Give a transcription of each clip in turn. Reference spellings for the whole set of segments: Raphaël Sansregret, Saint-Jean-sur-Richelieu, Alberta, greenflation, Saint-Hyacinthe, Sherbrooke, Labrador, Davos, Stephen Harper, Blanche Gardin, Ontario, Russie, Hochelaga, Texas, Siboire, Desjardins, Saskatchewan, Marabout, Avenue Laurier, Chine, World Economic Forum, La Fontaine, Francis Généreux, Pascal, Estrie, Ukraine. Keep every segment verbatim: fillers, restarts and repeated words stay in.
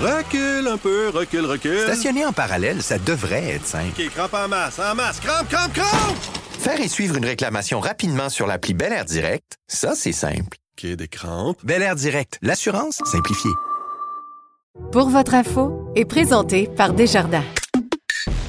Recule un peu, recule, recule. Stationner en parallèle, ça devrait être simple. OK, crampe en masse, en masse, crampe, crampe, crampe! Faire et suivre une réclamation rapidement sur l'appli Belairdirect, ça, c'est simple. OK, des crampes. Belairdirect, l'assurance simplifiée. Pour votre info, est présenté par Desjardins.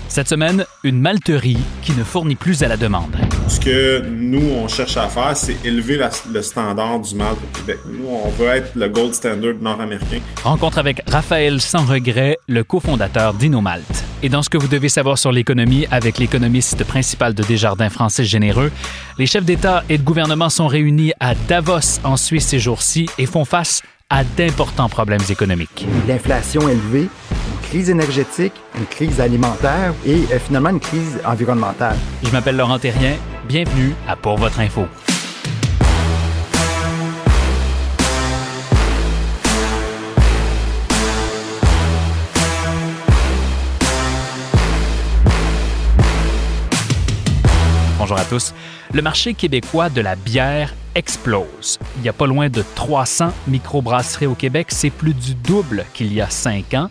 Cette semaine, une malterie qui ne fournit plus à la demande. Ce que nous, on cherche à faire, c'est élever la, le standard du malt au Québec. Nous, on veut être le gold standard nord-américain. Rencontre avec Raphaël Sansregret, le cofondateur d'InnoMalt. Et dans ce que vous devez savoir sur l'économie, avec l'économiste principal de Desjardins, Francis Généreux, les chefs d'État et de gouvernement sont réunis à Davos, en Suisse, ces jours-ci, et font face à d'importants problèmes économiques. L'inflation élevée, une crise énergétique, une crise alimentaire et euh, finalement une crise environnementale. Je m'appelle Laurent Terrien. Bienvenue à Pour votre info. Bonjour à tous. Le marché québécois de la bière explose. Il n'y a pas loin de trois cents microbrasseries au Québec, c'est plus du double qu'il y a cinq ans.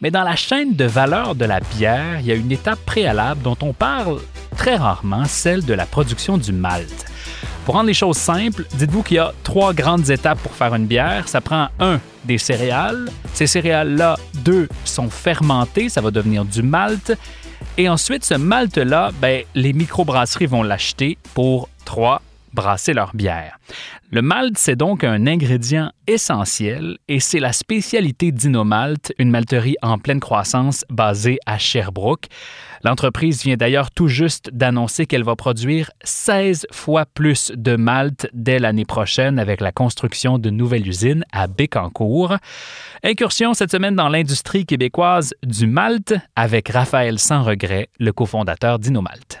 Mais dans la chaîne de valeur de la bière, il y a une étape préalable dont on parle très rarement, celle de la production du malt. Pour rendre les choses simples, dites-vous qu'il y a trois grandes étapes pour faire une bière. Ça prend un, des céréales. Ces céréales-là, deux, sont fermentées, ça va devenir du malt. Et ensuite, ce malt-là, ben, les microbrasseries vont l'acheter pour trois, brasser leur bière. Le malt, c'est donc un ingrédient essentiel et c'est la spécialité d'InnoMalt, une malterie en pleine croissance basée à Sherbrooke. L'entreprise vient d'ailleurs tout juste d'annoncer qu'elle va produire seize fois plus de malt dès l'année prochaine avec la construction de nouvelles usines à Bécancour. Incursion cette semaine dans l'industrie québécoise du malt avec Raphaël Sansregret, le cofondateur d'InnoMalt.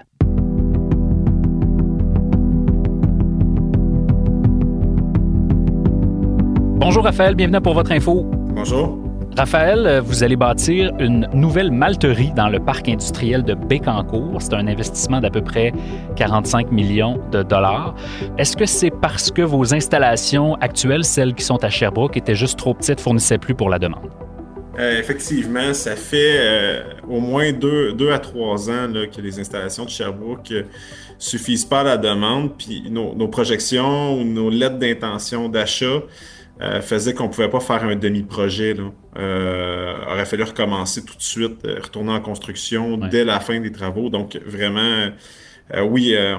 Bonjour Raphaël, bienvenue pour votre info. Bonjour. Raphaël, vous allez bâtir une nouvelle malterie dans le parc industriel de Bécancour. C'est un investissement d'à peu près quarante-cinq millions de dollars. Est-ce que c'est parce que vos installations actuelles, celles qui sont à Sherbrooke, étaient juste trop petites, fournissaient plus pour la demande? Euh, effectivement, ça fait euh, au moins deux, deux à trois ans là, que les installations de Sherbrooke ne euh, suffisent pas à la demande. Puis nos, nos projections ou nos lettres d'intention d'achat Euh, faisait qu'on ne pouvait pas faire un demi-projet. Là. Euh, aurait fallu recommencer tout de suite, euh, retourner en construction ouais. dès la fin des travaux. Donc, vraiment, euh, oui, euh,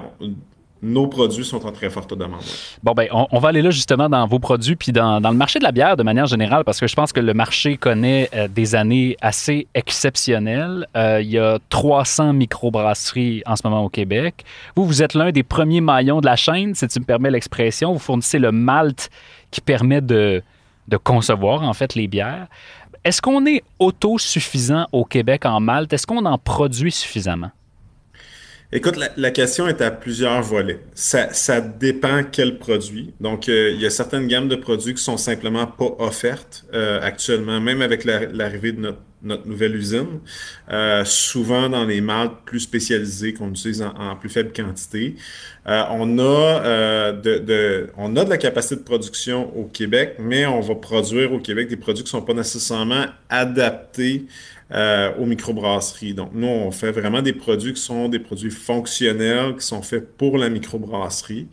nos produits sont en très forte demande. Ouais. Bon, bien, on, on va aller là justement dans vos produits puis dans, dans le marché de la bière de manière générale parce que je pense que le marché connaît euh, des années assez exceptionnelles. Euh, il y a trois cents microbrasseries en ce moment au Québec. Vous, vous êtes l'un des premiers maillons de la chaîne, si tu me permets l'expression. Vous fournissez le malt qui permet de, de concevoir, en fait, les bières. Est-ce qu'on est autosuffisant au Québec en malt? Est-ce qu'on en produit suffisamment? Écoute, la, la question est à plusieurs volets. Ça, ça dépend quel produit. Donc, euh, il y a certaines gammes de produits qui sont simplement pas offertes euh, actuellement, même avec la, l'arrivée de notre, notre nouvelle usine. Euh, souvent, dans les maltes plus spécialisés qu'on utilise en, en plus faible quantité, euh, on a euh, de, de, on a de la capacité de production au Québec, mais on va produire au Québec des produits qui sont pas nécessairement adaptés Euh, aux microbrasseries. Donc, nous, on fait vraiment des produits qui sont des produits fonctionnels, qui sont faits pour la microbrasserie.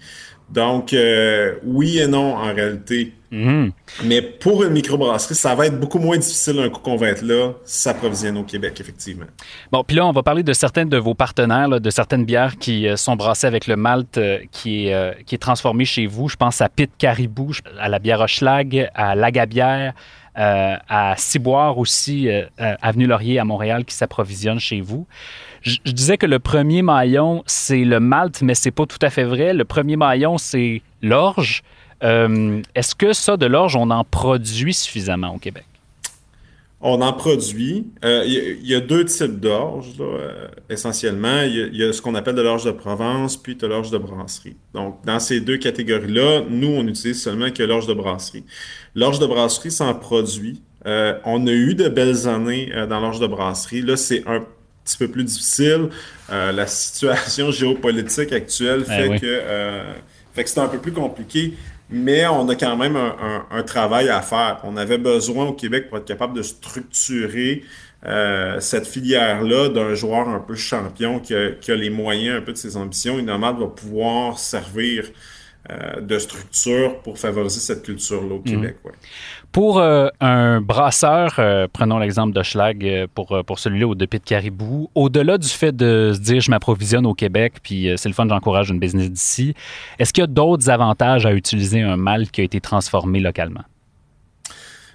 Donc, euh, oui et non, en réalité. Mmh. Mais pour une microbrasserie, ça va être beaucoup moins difficile, un coup qu'on va être là, s'approvisionner au Québec, effectivement. Bon, puis là, on va parler de certaines de vos partenaires, là, de certaines bières qui euh, sont brassées avec le malt euh, qui est, euh, qui est transformé chez vous. Je pense à Pit Caribou, à la bière Hochelaga, à Lagabière, Euh, à Siboire aussi, euh, euh, Avenue Laurier à Montréal, qui s'approvisionne chez vous. Je, je disais que le premier maillon, c'est le malt, mais c'est pas tout à fait vrai. Le premier maillon, c'est l'orge. Euh, est-ce que ça, de l'orge, on en produit suffisamment au Québec? On en produit. Il euh, y, y a deux types d'orge, là, euh, essentiellement. Il y, y a ce qu'on appelle de l'orge de Provence, puis de l'orge de brasserie. Donc, dans ces deux catégories-là, nous, on utilise seulement que l'orge de brasserie. L'orge de brasserie s'en produit. Euh, on a eu de belles années euh, dans l'orge de brasserie. Là, c'est un petit peu plus difficile. Euh, la situation géopolitique actuelle fait, eh oui. que, euh, fait que c'est un peu plus compliqué. mais on a quand même un, un, un travail à faire. On avait besoin au Québec pour être capable de structurer euh, cette filière-là d'un joueur un peu champion qui a, qui a les moyens un peu de ses ambitions. InnoMalt va pouvoir servir euh, de structure pour favoriser cette culture-là au Québec. Mmh. Ouais. Pour euh, un brasseur, euh, prenons l'exemple d'Hochelag euh, pour, euh, pour celui-là ou de Pit Caribou, au-delà du fait de se dire je m'approvisionne au Québec puis euh, c'est le fun, j'encourage une business d'ici, est-ce qu'il y a d'autres avantages à utiliser un malt qui a été transformé localement?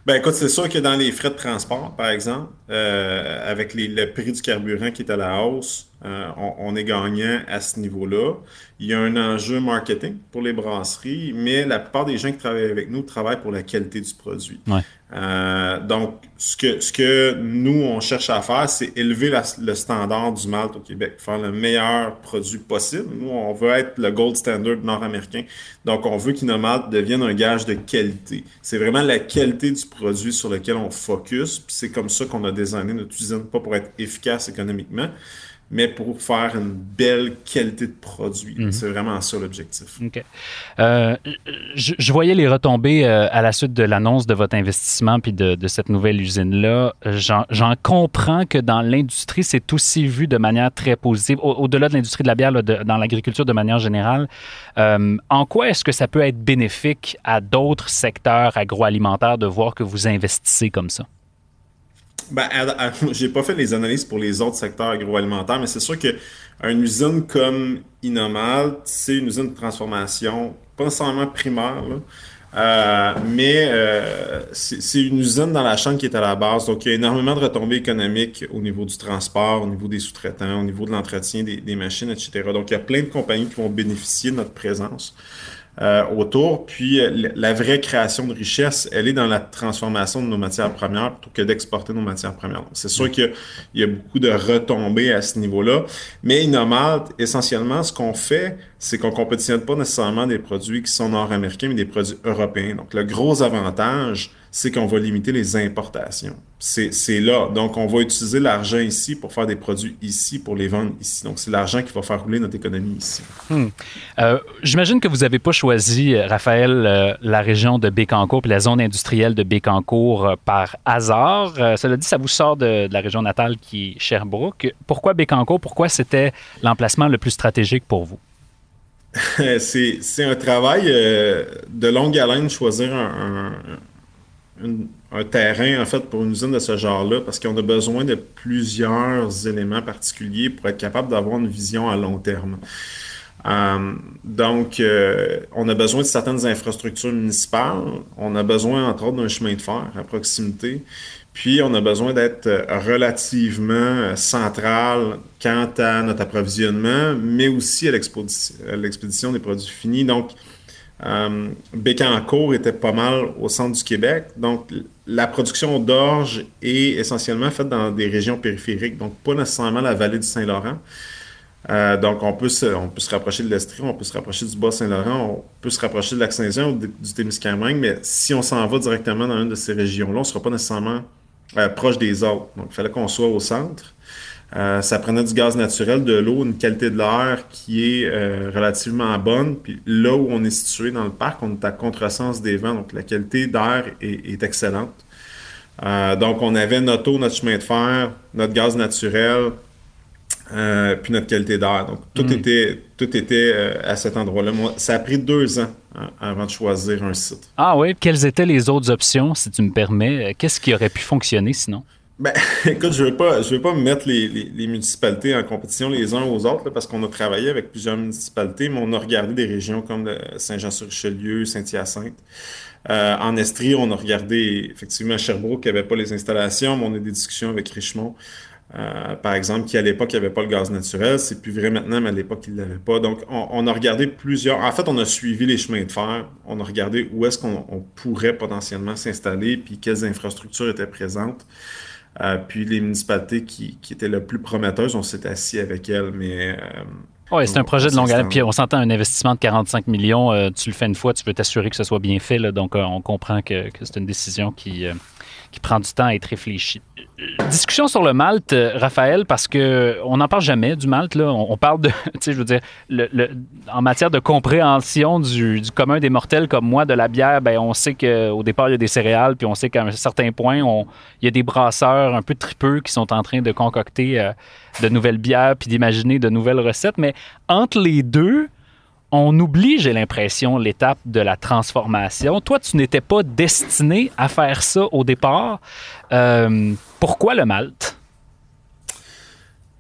Bien, écoute, c'est sûr que dans les frais de transport, par exemple, euh, avec les, le prix du carburant qui est à la hausse, euh, on, on est gagnant à ce niveau-là. Il y a un enjeu marketing pour les brasseries, mais la plupart des gens qui travaillent avec nous travaillent pour la qualité du produit. Ouais. Euh, donc, ce que, ce que nous, on cherche à faire, c'est élever la, le standard du malt au Québec, faire le meilleur produit possible. Nous, on veut être le gold standard nord-américain. Donc, on veut qu'InnoMalt devienne un gage de qualité. C'est vraiment la qualité du produit sur lequel on focus. Puis c'est comme ça qu'on a designé notre usine, pas pour être efficace économiquement, mais pour faire une belle qualité de produit. Mmh. C'est vraiment ça l'objectif. OK. Euh, je, je voyais les retombées euh, à la suite de l'annonce de votre investissement puis de, de cette nouvelle usine-là. J'en, j'en comprends que dans l'industrie, c'est aussi vu de manière très positive, au, au-delà de l'industrie de la bière, là, de, dans l'agriculture de manière générale. Euh, en quoi est-ce que ça peut être bénéfique à d'autres secteurs agroalimentaires de voir que vous investissez comme ça? Ben, à, à, j'ai pas fait les analyses pour les autres secteurs agroalimentaires, mais c'est sûr qu'une usine comme InnoMalt, c'est une usine de transformation, pas nécessairement primaire, là, euh, mais euh, c'est, c'est une usine dans la chaîne qui est à la base. Donc, il y a énormément de retombées économiques au niveau du transport, au niveau des sous-traitants, au niveau de l'entretien des, des machines, et cetera. Donc, il y a plein de compagnies qui vont bénéficier de notre présence Euh, autour. Puis euh, la vraie création de richesse, elle est dans la transformation de nos matières premières plutôt que d'exporter nos matières premières. Donc, c'est sûr qu'il y a, il y a beaucoup de retombées à ce niveau-là. Mais InnoMalt, essentiellement, ce qu'on fait, c'est qu'on ne compétitionne pas nécessairement des produits qui sont nord-américains, mais des produits européens. Donc, le gros avantage, c'est qu'on va limiter les importations. C'est, c'est là. Donc, on va utiliser l'argent ici pour faire des produits ici, pour les vendre ici. Donc, c'est l'argent qui va faire rouler notre économie ici. Hum. Euh, j'imagine que vous n'avez pas choisi, Raphaël, euh, la région de Bécancour puis la zone industrielle de Bécancour euh, par hasard. Euh, cela dit, ça vous sort de, de la région natale qui est Sherbrooke. Pourquoi Bécancour? Pourquoi c'était l'emplacement le plus stratégique pour vous? c'est, c'est un travail euh, de longue haleine, choisir un... un Une, un terrain, en fait, pour une usine de ce genre-là, parce qu'on a besoin de plusieurs éléments particuliers pour être capable d'avoir une vision à long terme. Euh, donc, euh, on a besoin de certaines infrastructures municipales, on a besoin, entre autres, d'un chemin de fer à proximité, puis on a besoin d'être relativement central quant à notre approvisionnement, mais aussi à, à l'expédition des produits finis. Donc, Euh, Bécancour était pas mal au centre du Québec, donc la production d'orge est essentiellement faite dans des régions périphériques, donc pas nécessairement la vallée du Saint-Laurent. Euh, donc on peut, se, on peut se rapprocher de l'Estrie, on peut se rapprocher du Bas-Saint-Laurent, on peut se rapprocher de la Saint-Jean ou de, du Témiscamingue, mais si on s'en va directement dans une de ces régions-là, on ne sera pas nécessairement euh, proche des autres. Donc il fallait qu'on soit au centre. Euh, ça prenait du gaz naturel, de l'eau, une qualité de l'air qui est euh, relativement bonne. Puis là où on est situé dans le parc, on est à contresens des vents, donc la qualité d'air est, est excellente. Euh, donc on avait notre eau, notre chemin de fer, notre gaz naturel, euh, puis notre qualité d'air. Donc tout mmh. était, tout était euh, à cet endroit-là. Moi, ça a pris deux ans hein, avant de choisir un site. Ah oui, quelles étaient les autres options, si tu me permets? Qu'est-ce qui aurait pu fonctionner sinon? Ben, écoute, je veux pas, je veux pas mettre les, les, les municipalités en compétition les uns aux autres, là, parce qu'on a travaillé avec plusieurs municipalités, mais on a regardé des régions comme Saint-Jean-sur-Richelieu, Saint-Hyacinthe. Euh, en Estrie, on a regardé, effectivement, Sherbrooke, qui avait pas les installations, mais on a eu des discussions avec Richemont, euh, par exemple, qui à l'époque n'avait pas le gaz naturel. C'est plus vrai maintenant, mais à l'époque, il l'avait pas. Donc, on, on a regardé plusieurs. En fait, on a suivi les chemins de fer. On a regardé où est-ce qu'on on pourrait potentiellement s'installer, puis quelles infrastructures étaient présentes. Euh, puis les municipalités qui, qui étaient les plus prometteuses, on s'est assis avec elles. Mais, euh, oui, c'est on, un projet de longue haleine. Puis on s'entend un investissement de quarante-cinq millions. Euh, tu le fais une fois, tu peux t'assurer que ce soit bien fait. Là, donc, euh, on comprend que, que c'est une décision qui, euh, qui prend du temps à être réfléchie. Discussion sur le malt, Raphaël, parce qu'on n'en parle jamais du malt. Là. On, on parle de, tu sais, je veux dire, le, le, en matière de compréhension du, du commun des mortels comme moi, de la bière, ben on sait qu'au départ, il y a des céréales, puis on sait qu'à un certain point, on, il y a des brasseurs un peu tripeux qui sont en train de concocter euh, de nouvelles bières puis d'imaginer de nouvelles recettes. Mais entre les deux, on oublie, j'ai l'impression, l'étape de la transformation. Toi, tu n'étais pas destiné à faire ça au départ. Euh, pourquoi le malt?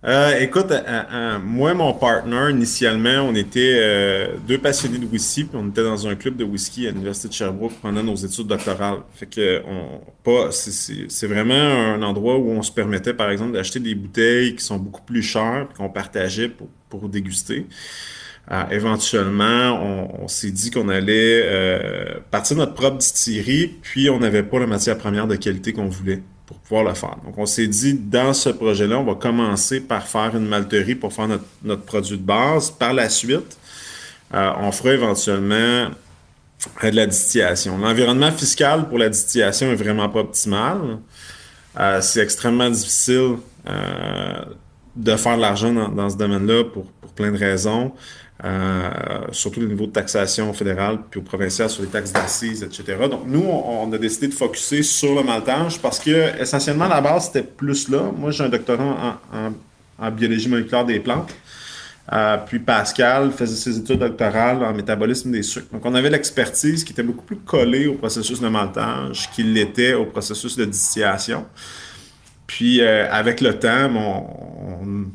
Euh, écoute, euh, euh, moi et mon partner, initialement, on était euh, deux passionnés de whisky, puis on était dans un club de whisky à l'Université de Sherbrooke pendant nos études doctorales. Fait que on, pas, c'est, c'est, c'est vraiment un endroit où on se permettait, par exemple, d'acheter des bouteilles qui sont beaucoup plus chères, qu'on partageait pour, pour déguster. Ah, éventuellement, on, on s'est dit qu'on allait euh, partir de notre propre distillerie, puis on n'avait pas la matière première de qualité qu'on voulait pour pouvoir le faire. Donc, on s'est dit, dans ce projet-là, on va commencer par faire une malterie pour faire notre, notre produit de base. Par la suite, euh, on fera éventuellement de la distillation. L'environnement fiscal pour la distillation est vraiment pas optimal. Euh, c'est extrêmement difficile euh, de faire de l'argent dans, dans ce domaine-là pour, pour plein de raisons. Euh, surtout le niveau de taxation fédérale puis au provincial sur les taxes d'assises, et cetera. Donc, nous, on, on a décidé de focusser sur le maltage parce que, essentiellement, la base, c'était plus là. Moi, j'ai un doctorat en, en, en biologie moléculaire des plantes. Euh, puis Pascal faisait ses études doctorales en métabolisme des sucres. Donc, on avait l'expertise qui était beaucoup plus collée au processus de maltage qu'il l'était au processus de distillation. Puis, euh, avec le temps, on... on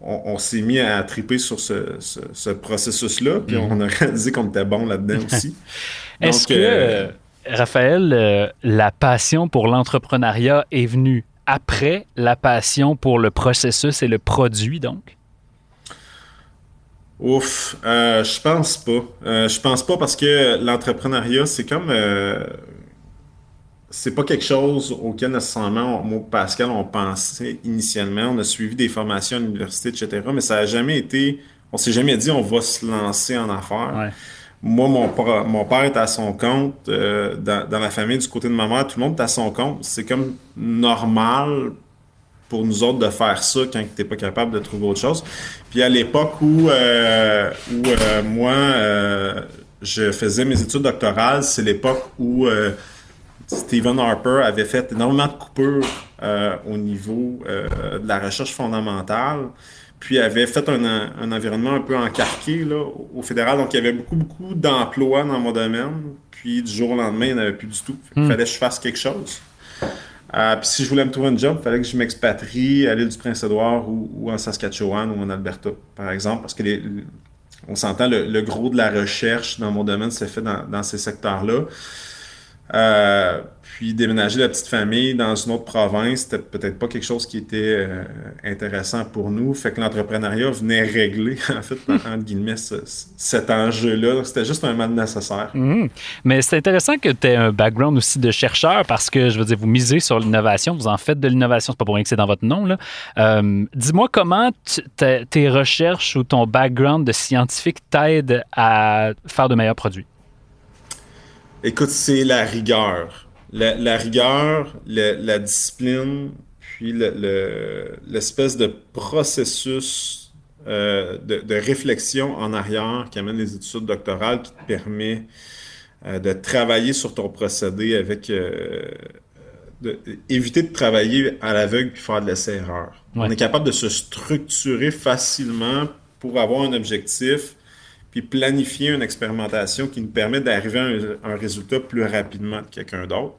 On, on s'est mis à triper sur ce, ce, ce processus-là, puis on a réalisé qu'on était bon là-dedans aussi. Donc, est-ce que, euh, Raphaël, euh, la passion pour l'entrepreneuriat est venue après la passion pour le processus et le produit, donc? Ouf, euh, je pense pas. Euh, je pense pas parce que l'entrepreneuriat, c'est comme... Euh, c'est pas quelque chose auquel nécessairement, on, moi et Pascal, on pensait initialement. On a suivi des formations à l'université, et cetera. Mais ça n'a jamais été... On s'est jamais dit on va se lancer en affaires. Ouais. Moi, mon, mon père est à son compte. Euh, dans, dans la famille, du côté de ma mère, tout le monde est à son compte. C'est comme normal pour nous autres de faire ça quand tu n'es pas capable de trouver autre chose. Puis à l'époque où, euh, où euh, moi, euh, je faisais mes études doctorales, c'est l'époque où... Euh, Stephen Harper avait fait énormément de coupures euh, au niveau euh, de la recherche fondamentale, puis avait fait un, un environnement un peu encarqué là, au fédéral. Donc, il y avait beaucoup, beaucoup d'emplois dans mon domaine, puis du jour au lendemain, il n'y en avait plus du tout. Il fallait que je fasse quelque chose. Euh, puis si je voulais me trouver un job, il fallait que je m'expatrie à l'île du Prince-Édouard ou, ou en Saskatchewan ou en Alberta, par exemple, parce que les, les, on s'entend, le, le gros de la recherche dans mon domaine s'est fait dans, dans ces secteurs-là. Euh, puis déménager la petite famille dans une autre province, c'était peut-être pas quelque chose qui était euh, intéressant pour nous. Fait que l'entrepreneuriat venait régler, en fait, entre guillemets, ce, cet enjeu-là. Donc, c'était juste un mal nécessaire. Mmh. Mais c'est intéressant que tu aies un background aussi de chercheur parce que, je veux dire, vous misez sur l'innovation, vous en faites de l'innovation, c'est pas pour rien que c'est dans votre nom, là. Euh, dis-moi comment t- tes recherches ou ton background de scientifique t'aide à faire de meilleurs produits? Écoute, c'est la rigueur. La, la rigueur, la, la discipline, puis le, le, l'espèce de processus euh, de, de réflexion en arrière qui amène les études doctorales, qui te permet euh, de travailler sur ton procédé avec... Euh, de, éviter de travailler à l'aveugle puis faire de l'essai-erreur. Ouais. On est capable de se structurer facilement pour avoir un objectif puis planifier une expérimentation qui nous permet d'arriver à un, un résultat plus rapidement que quelqu'un d'autre,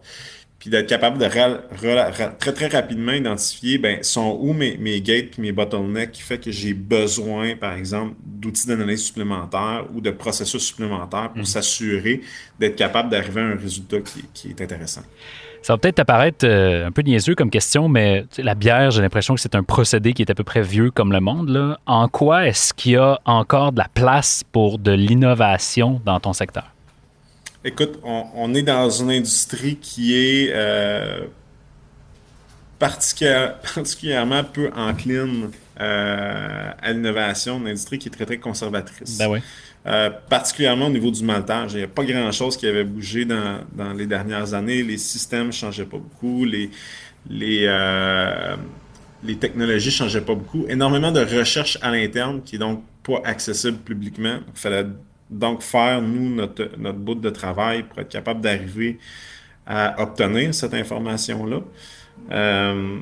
puis d'être capable de ra- ra- ra- très, très rapidement identifier, bien, sont où mes, mes gates puis mes bottlenecks qui fait que j'ai besoin, par exemple, d'outils d'analyse supplémentaires ou de processus supplémentaires pour mmh. s'assurer d'être capable d'arriver à un résultat qui, qui est intéressant. Ça va peut-être apparaître euh, un peu niaiseux comme question, mais la bière, j'ai l'impression que c'est un procédé qui est à peu près vieux comme le monde, là. En quoi est-ce qu'il y a encore de la place pour de l'innovation dans ton secteur? Écoute, on, on est dans une industrie qui est euh, particuli- particulièrement peu encline euh, à l'innovation, une industrie qui est très, très conservatrice. Ben oui. Euh, particulièrement au niveau du maltage. Il n'y a pas grand-chose qui avait bougé dans, dans les dernières années. Les systèmes ne changeaient pas beaucoup. Les, les, euh, les technologies ne changeaient pas beaucoup. Énormément de recherche à l'interne qui n'est donc pas accessible publiquement. Il fallait donc faire, nous, notre, notre bout de travail pour être capable d'arriver à obtenir cette information-là. Euh,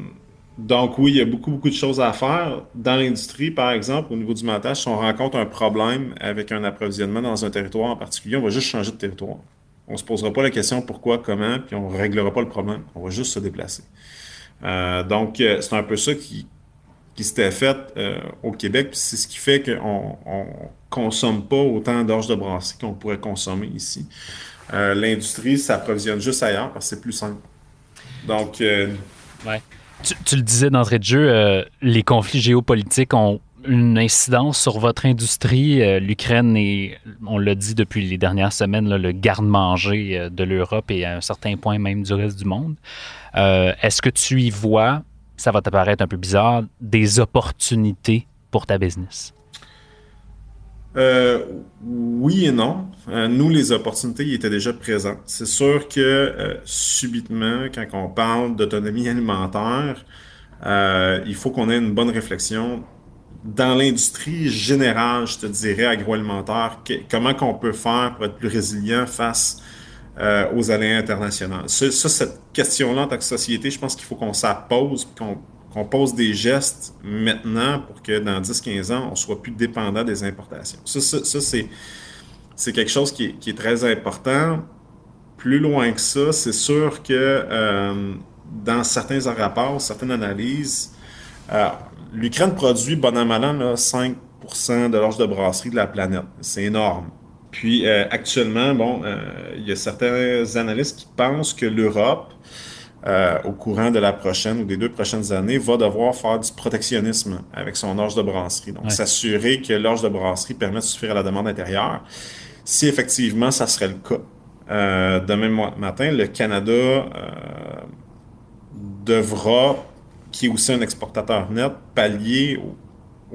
donc oui, il y a beaucoup, beaucoup de choses à faire. Dans l'industrie, par exemple, au niveau du montage, si on rencontre un problème avec un approvisionnement dans un territoire en particulier, on va juste changer de territoire. On ne se posera pas la question pourquoi, comment, puis on ne réglera pas le problème. On va juste se déplacer. Euh, donc, c'est un peu ça qui, qui s'était fait euh, au Québec. Puis c'est ce qui fait qu'on ne consomme pas autant d'orge de brasserie qu'on pourrait consommer ici. Euh, l'industrie s'approvisionne juste ailleurs parce que c'est plus simple. Donc, euh, ouais. tu, tu le disais d'entrée de jeu, euh, les conflits géopolitiques ont une incidence sur votre industrie. Euh, L'Ukraine est, on l'a dit depuis les dernières semaines, là, le garde-manger de l'Europe et à un certain point même du reste du monde. Euh, est-ce que tu y vois, ça va t'apparaître un peu bizarre, des opportunités pour ta business? Euh, oui et non. Euh, nous, les opportunités, ils étaient déjà présentes. C'est sûr que euh, subitement, quand on parle d'autonomie alimentaire, euh, il faut qu'on ait une bonne réflexion dans l'industrie générale, je te dirais, agroalimentaire, que, comment qu'on peut faire pour être plus résilient face euh, aux aléas internationaux. Ça, ça, cette question-là, en tant que société, je pense qu'il faut qu'on s'appose, qu'on qu'on pose des gestes maintenant pour que dans dix à quinze ans, on soit plus dépendant des importations. Ça, ça, ça c'est, c'est quelque chose qui est, qui est très important. Plus loin que ça, c'est sûr que euh, dans certains rapports, certaines analyses, euh, l'Ukraine produit, bon an, mal an, là, cinq pour cent de l'orge de brasserie de la planète. C'est énorme. Puis euh, actuellement, bon, euh, il y a certains analystes qui pensent que l'Europe, Euh, au courant de la prochaine ou des deux prochaines années, va devoir faire du protectionnisme avec son orge de brasserie. Donc, ouais. S'assurer que l'orge de brasserie permet de suffire à la demande intérieure. Si effectivement, ça serait le cas, euh, demain matin, le Canada euh, devra, qui est aussi un exportateur net, pallier aux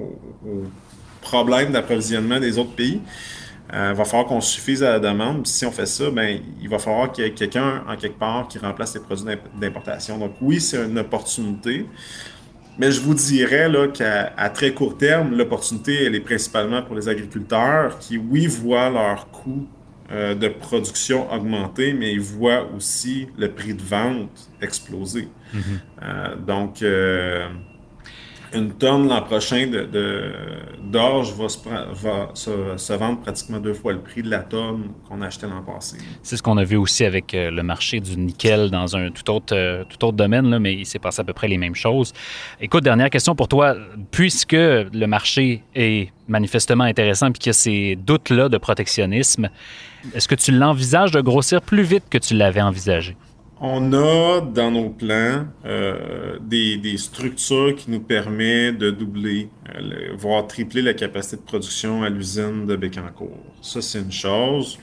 au, au problèmes d'approvisionnement des autres pays. Il euh, va falloir qu'on suffise à la demande. Si on fait ça, ben, il va falloir qu'il y ait quelqu'un, en quelque part, qui remplace les produits d'imp- d'importation. Donc oui, c'est une opportunité. Mais je vous dirais là, qu'à à très court terme, l'opportunité, elle est principalement pour les agriculteurs qui, oui, voient leur coût euh, de production augmenter, mais ils voient aussi le prix de vente exploser. Mm-hmm. Euh, donc... Euh, Une tonne l'an prochain de, de, d'orge va, se, va se, se vendre pratiquement deux fois le prix de la tonne qu'on achetait l'an passé. C'est ce qu'on a vu aussi avec le marché du nickel dans un tout autre, tout autre domaine, là, mais il s'est passé à peu près les mêmes choses. Écoute, dernière question pour toi. Puisque le marché est manifestement intéressant et qu'il y a ces doutes-là de protectionnisme, est-ce que tu l'envisages de grossir plus vite que tu l'avais envisagé? On a dans nos plans euh, des, des structures qui nous permettent de doubler, euh, voire tripler la capacité de production à l'usine de Bécancour. Ça, c'est une chose.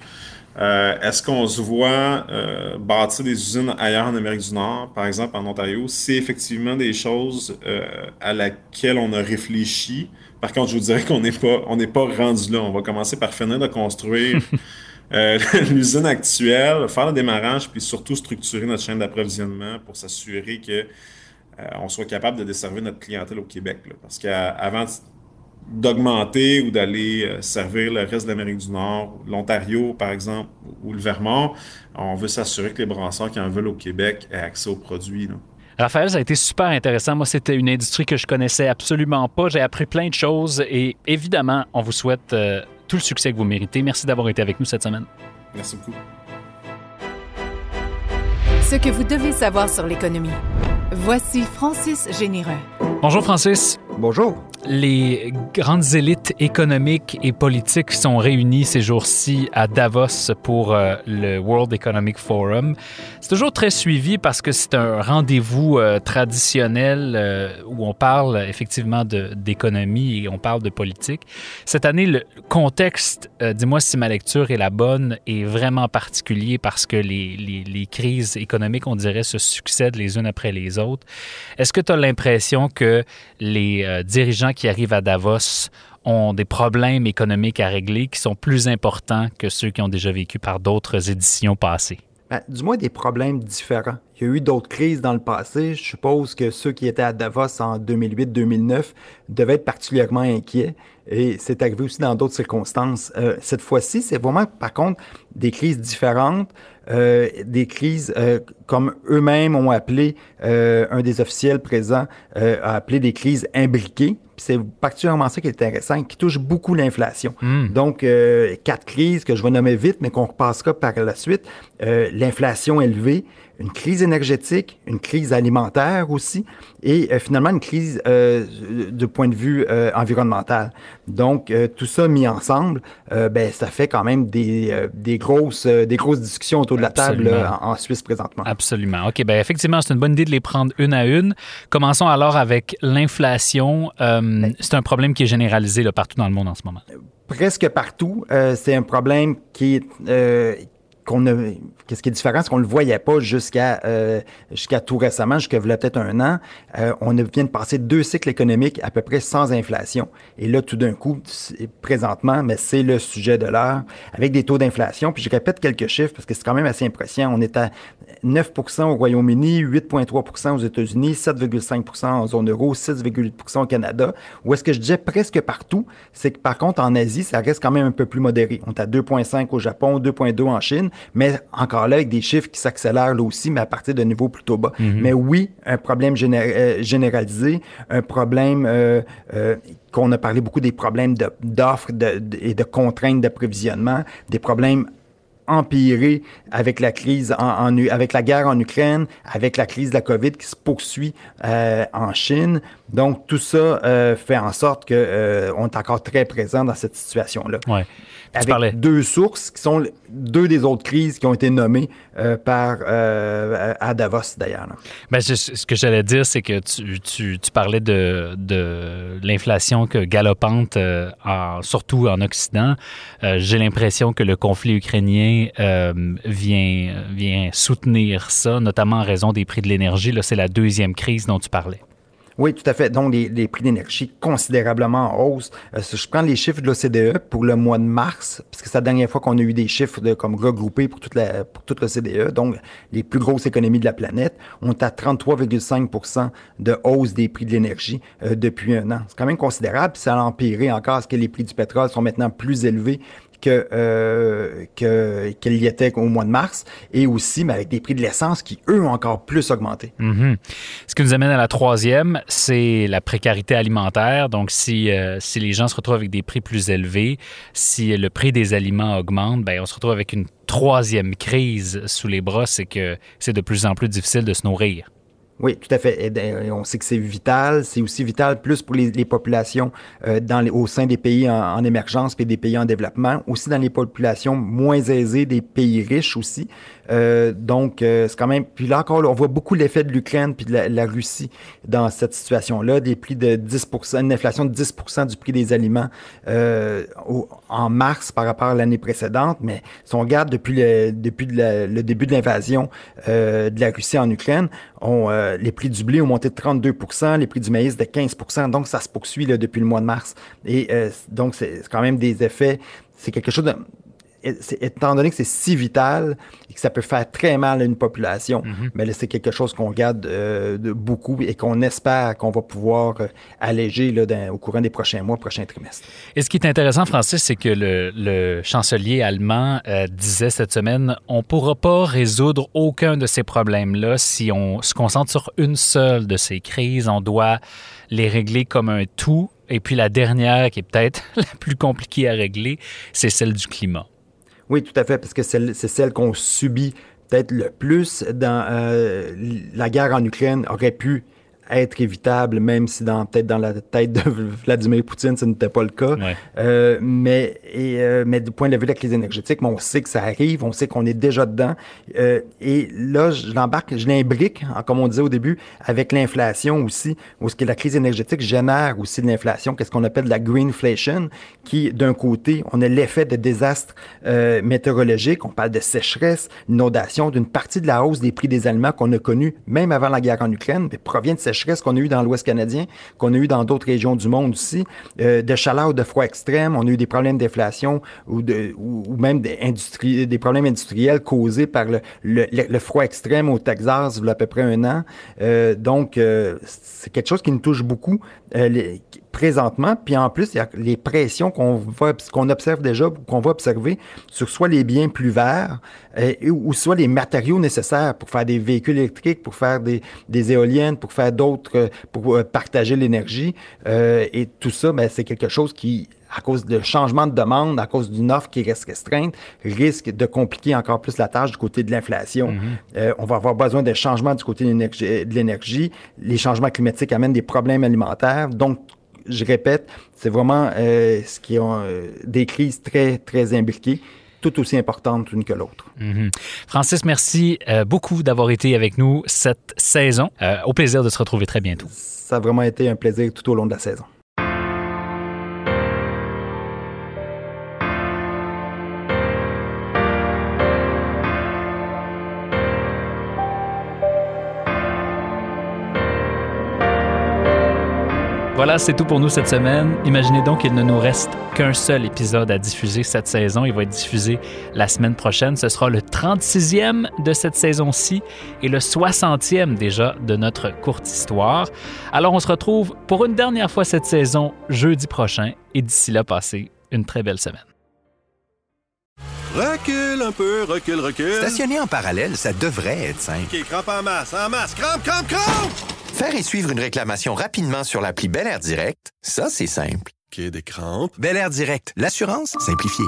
Euh, est-ce qu'on se voit euh, bâtir des usines ailleurs en Amérique du Nord, par exemple en Ontario? C'est effectivement des choses euh, à laquelle on a réfléchi. Par contre, je vous dirais qu'on n'est pas, on n'est pas rendu là. On va commencer par finir de construire... Euh, l'usine actuelle, faire le démarrage, puis surtout structurer notre chaîne d'approvisionnement pour s'assurer que euh, on soit capable de desservir notre clientèle au Québec. Là, parce qu'avant d'augmenter ou d'aller servir le reste de l'Amérique du Nord, l'Ontario par exemple, ou le Vermont, on veut s'assurer que les brasseurs qui en veulent au Québec aient accès aux produits. Là. Raphaël, ça a été super intéressant. Moi, c'était une industrie que je connaissais absolument pas. J'ai appris plein de choses et évidemment, on vous souhaite... Euh, tout le succès que vous méritez. Merci d'avoir été avec nous cette semaine. Merci beaucoup. Ce que vous devez savoir sur l'économie. Voici Francis Généreux. Bonjour Francis. Bonjour. Les grandes élites économiques et politiques sont réunies ces jours-ci à Davos pour euh, le World Economic Forum. C'est toujours très suivi parce que c'est un rendez-vous euh, traditionnel euh, où on parle effectivement de, d'économie et on parle de politique. Cette année, le contexte, euh, dis-moi si ma lecture est la bonne, est vraiment particulier parce que les, les, les crises économiques, on dirait, se succèdent les unes après les autres. Est-ce que tu as l'impression que les euh, dirigeants qui arrivent à Davos ont des problèmes économiques à régler qui sont plus importants que ceux qui ont déjà vécu par d'autres éditions passées? Bien, du moins, des problèmes différents. Il y a eu d'autres crises dans le passé. Je suppose que ceux qui étaient à Davos en deux mille huit deux mille neuf devaient être particulièrement inquiets. Et c'est arrivé aussi dans d'autres circonstances. Euh, cette fois-ci, c'est vraiment, par contre, des crises différentes, euh, des crises euh, comme eux-mêmes ont appelé, euh, un des officiels présents euh, a appelé des crises imbriquées. C'est particulièrement ça qui est intéressant, qui touche beaucoup l'inflation. Mmh. Donc, euh, quatre crises que je vais nommer vite, mais qu'on repassera par la suite. Euh, l'inflation élevée, une crise énergétique, une crise alimentaire aussi, et euh, finalement une crise euh, de point de vue euh, environnemental. Donc, euh, tout ça mis ensemble, euh, ben, ça fait quand même des, euh, des, grosses, euh, des grosses discussions autour de la Absolument. table euh, en, en Suisse présentement. Absolument. OK, bien, effectivement, c'est une bonne idée de les prendre une à une. Commençons alors avec l'inflation. Euh, C'est un problème qui est généralisé là, partout dans le monde en ce moment. Presque partout. Euh, c'est un problème qui est... Euh, qu'on a, qu'est-ce qui est différent, c'est qu'on ne le voyait pas jusqu'à, euh, jusqu'à tout récemment, jusqu'à peut-être un an. Euh, on vient de passer deux cycles économiques à peu près sans inflation. Et là, tout d'un coup, présentement, mais c'est le sujet de l'heure, avec des taux d'inflation. Puis je répète quelques chiffres parce que c'est quand même assez impressionnant. On est à neuf pour cent au Royaume-Uni, huit virgule trois pour cent aux États-Unis, sept virgule cinq pour cent en zone euro, six virgule huit pour cent au Canada. Où est-ce que je disais presque partout, c'est que par contre, en Asie, ça reste quand même un peu plus modéré. On est à deux virgule cinq au Japon, deux virgule deux en Chine. Mais encore là, avec des chiffres qui s'accélèrent là aussi, mais à partir de niveaux plutôt bas. Mm-hmm. Mais oui, un problème géné- généralisé, un problème euh, euh, qu'on a parlé beaucoup des problèmes de, d'offres de, de, et de contraintes d'approvisionnement, des problèmes empiré avec la crise, en, en, avec la guerre en Ukraine, avec la crise de la COVID qui se poursuit euh, en Chine. Donc, tout ça euh, fait en sorte qu'on euh, est encore très présent dans cette situation-là. Ouais. Avec deux sources qui sont deux des autres crises qui ont été nommées euh, par, euh, à Davos, d'ailleurs. Bien, je, ce que j'allais dire, c'est que tu, tu, tu parlais de, de l'inflation que galopante, euh, en, surtout en Occident. Euh, j'ai l'impression que le conflit ukrainien Euh, vient, vient soutenir ça, notamment en raison des prix de l'énergie. Là, c'est la deuxième crise dont tu parlais. Oui, tout à fait. Donc, les, les prix d'énergie considérablement en hausse. Euh, je prends les chiffres de l'O C D E pour le mois de mars, parce que c'est la dernière fois qu'on a eu des chiffres de, comme regroupés pour toute, la, pour toute l'O C D E, donc les plus grosses économies de la planète. On est à trente-trois virgule cinq pour cent de hausse des prix de l'énergie euh, depuis un an. C'est quand même considérable, puis ça a empiré encore parce que les prix du pétrole sont maintenant plus élevés que euh, que qu'il y était au mois de mars, et aussi mais avec des prix de l'essence qui, eux, ont encore plus augmenté. Mm-hmm. Ce qui nous amène à la troisième, c'est la précarité alimentaire. Donc, si, euh, si les gens se retrouvent avec des prix plus élevés, si le prix des aliments augmente, bien, on se retrouve avec une troisième crise sous les bras, c'est que c'est de plus en plus difficile de se nourrir. Oui, tout à fait. Et on sait que c'est vital. C'est aussi vital plus pour les, les populations euh, dans les, au sein des pays en, en émergence et des pays en développement. Aussi dans les populations moins aisées des pays riches aussi. Euh, donc, euh, c'est quand même... Puis là encore, là, on voit beaucoup l'effet de l'Ukraine puis de la, la Russie dans cette situation-là. Des prix de dix pour cent, une inflation de dix pour cent du prix des aliments euh, au, en mars par rapport à l'année précédente. Mais si on regarde depuis le, depuis de la, le début de l'invasion euh, de la Russie en Ukraine, on... Euh, les prix du blé ont monté de trente-deux pour cent, les prix du maïs de quinze pour cent. Donc, ça se poursuit là, depuis le mois de mars. Et euh, donc, c'est quand même des effets... C'est quelque chose de... C'est, étant donné que c'est si vital et que ça peut faire très mal à une population, mm-hmm. mais là, c'est quelque chose qu'on regarde euh, de beaucoup et qu'on espère qu'on va pouvoir alléger là, dans, au courant des prochains mois, prochains trimestres. Et ce qui est intéressant, Francis, c'est que le, le chancelier allemand euh, disait cette semaine, on ne pourra pas résoudre aucun de ces problèmes-là si on se concentre sur une seule de ces crises. On doit les régler comme un tout. Et puis la dernière, qui est peut-être la plus compliquée à régler, c'est celle du climat. Oui, tout à fait, parce que c'est, c'est celle qu'on subit peut-être le plus. Dans euh, la guerre en Ukraine aurait pu être évitable, même si dans peut-être dans la tête de Vladimir Poutine, ce n'était pas le cas. Ouais. Euh, mais, et, euh, mais du point de vue de la crise énergétique, bon, on sait que ça arrive, on sait qu'on est déjà dedans. Euh, et là, je l'embarque, je l'imbrique, comme on disait au début, avec l'inflation aussi, où ce que la crise énergétique génère aussi de l'inflation, qu'est-ce qu'on appelle de la greenflation, qui, d'un côté, on a l'effet de désastres euh, météorologiques, on parle de sécheresse, inondation, d'une partie de la hausse des prix des aliments qu'on a connue, même avant la guerre en Ukraine, mais provient de sécheresse sécheresse qu'on a eu dans l'Ouest canadien, qu'on a eu dans d'autres régions du monde aussi, euh, de chaleur, de froid extrême. On a eu des problèmes d'inflation ou, de, ou, ou même des, industrie, des problèmes industriels causés par le, le, le, le froid extrême au Texas il y a à peu près un an. Euh, donc, euh, c'est quelque chose qui nous touche beaucoup euh, les, présentement. Puis en plus, il y a les pressions qu'on va, qu'on observe déjà, qu'on va observer sur soit les biens plus verts euh, ou soit les matériaux nécessaires pour faire des véhicules électriques, pour faire des, des éoliennes, pour faire d'autres, pour partager l'énergie. Euh, et tout ça, ben, c'est quelque chose qui, à cause de changement de demande, à cause d'une offre qui reste restreinte, risque de compliquer encore plus la tâche du côté de l'inflation. Mm-hmm. Euh, on va avoir besoin de changements du côté de l'énergie. Les changements climatiques amènent des problèmes alimentaires. Donc, je répète, c'est vraiment euh, ce qui ont euh, des crises très, très imbriquées, tout aussi importantes l'une que l'autre. Mm-hmm. Francis, merci euh, beaucoup d'avoir été avec nous cette saison. Euh, au plaisir de se retrouver très bientôt. Ça a vraiment été un plaisir tout au long de la saison. Voilà, c'est tout pour nous cette semaine. Imaginez donc qu'il ne nous reste qu'un seul épisode à diffuser cette saison. Il va être diffusé la semaine prochaine. Ce sera le trente-sixième de cette saison-ci et le soixantième déjà de notre courte histoire. Alors, on se retrouve pour une dernière fois cette saison jeudi prochain et d'ici là, passez une très belle semaine. Recule un peu, recule, recule. Stationner en parallèle, ça devrait être simple. OK, crampe en masse, en masse, crampe, crampe, crampe! Faire et suivre une réclamation rapidement sur l'appli Belairdirect, ça, c'est simple. OK, des crampes. Belairdirect, l'assurance simplifiée.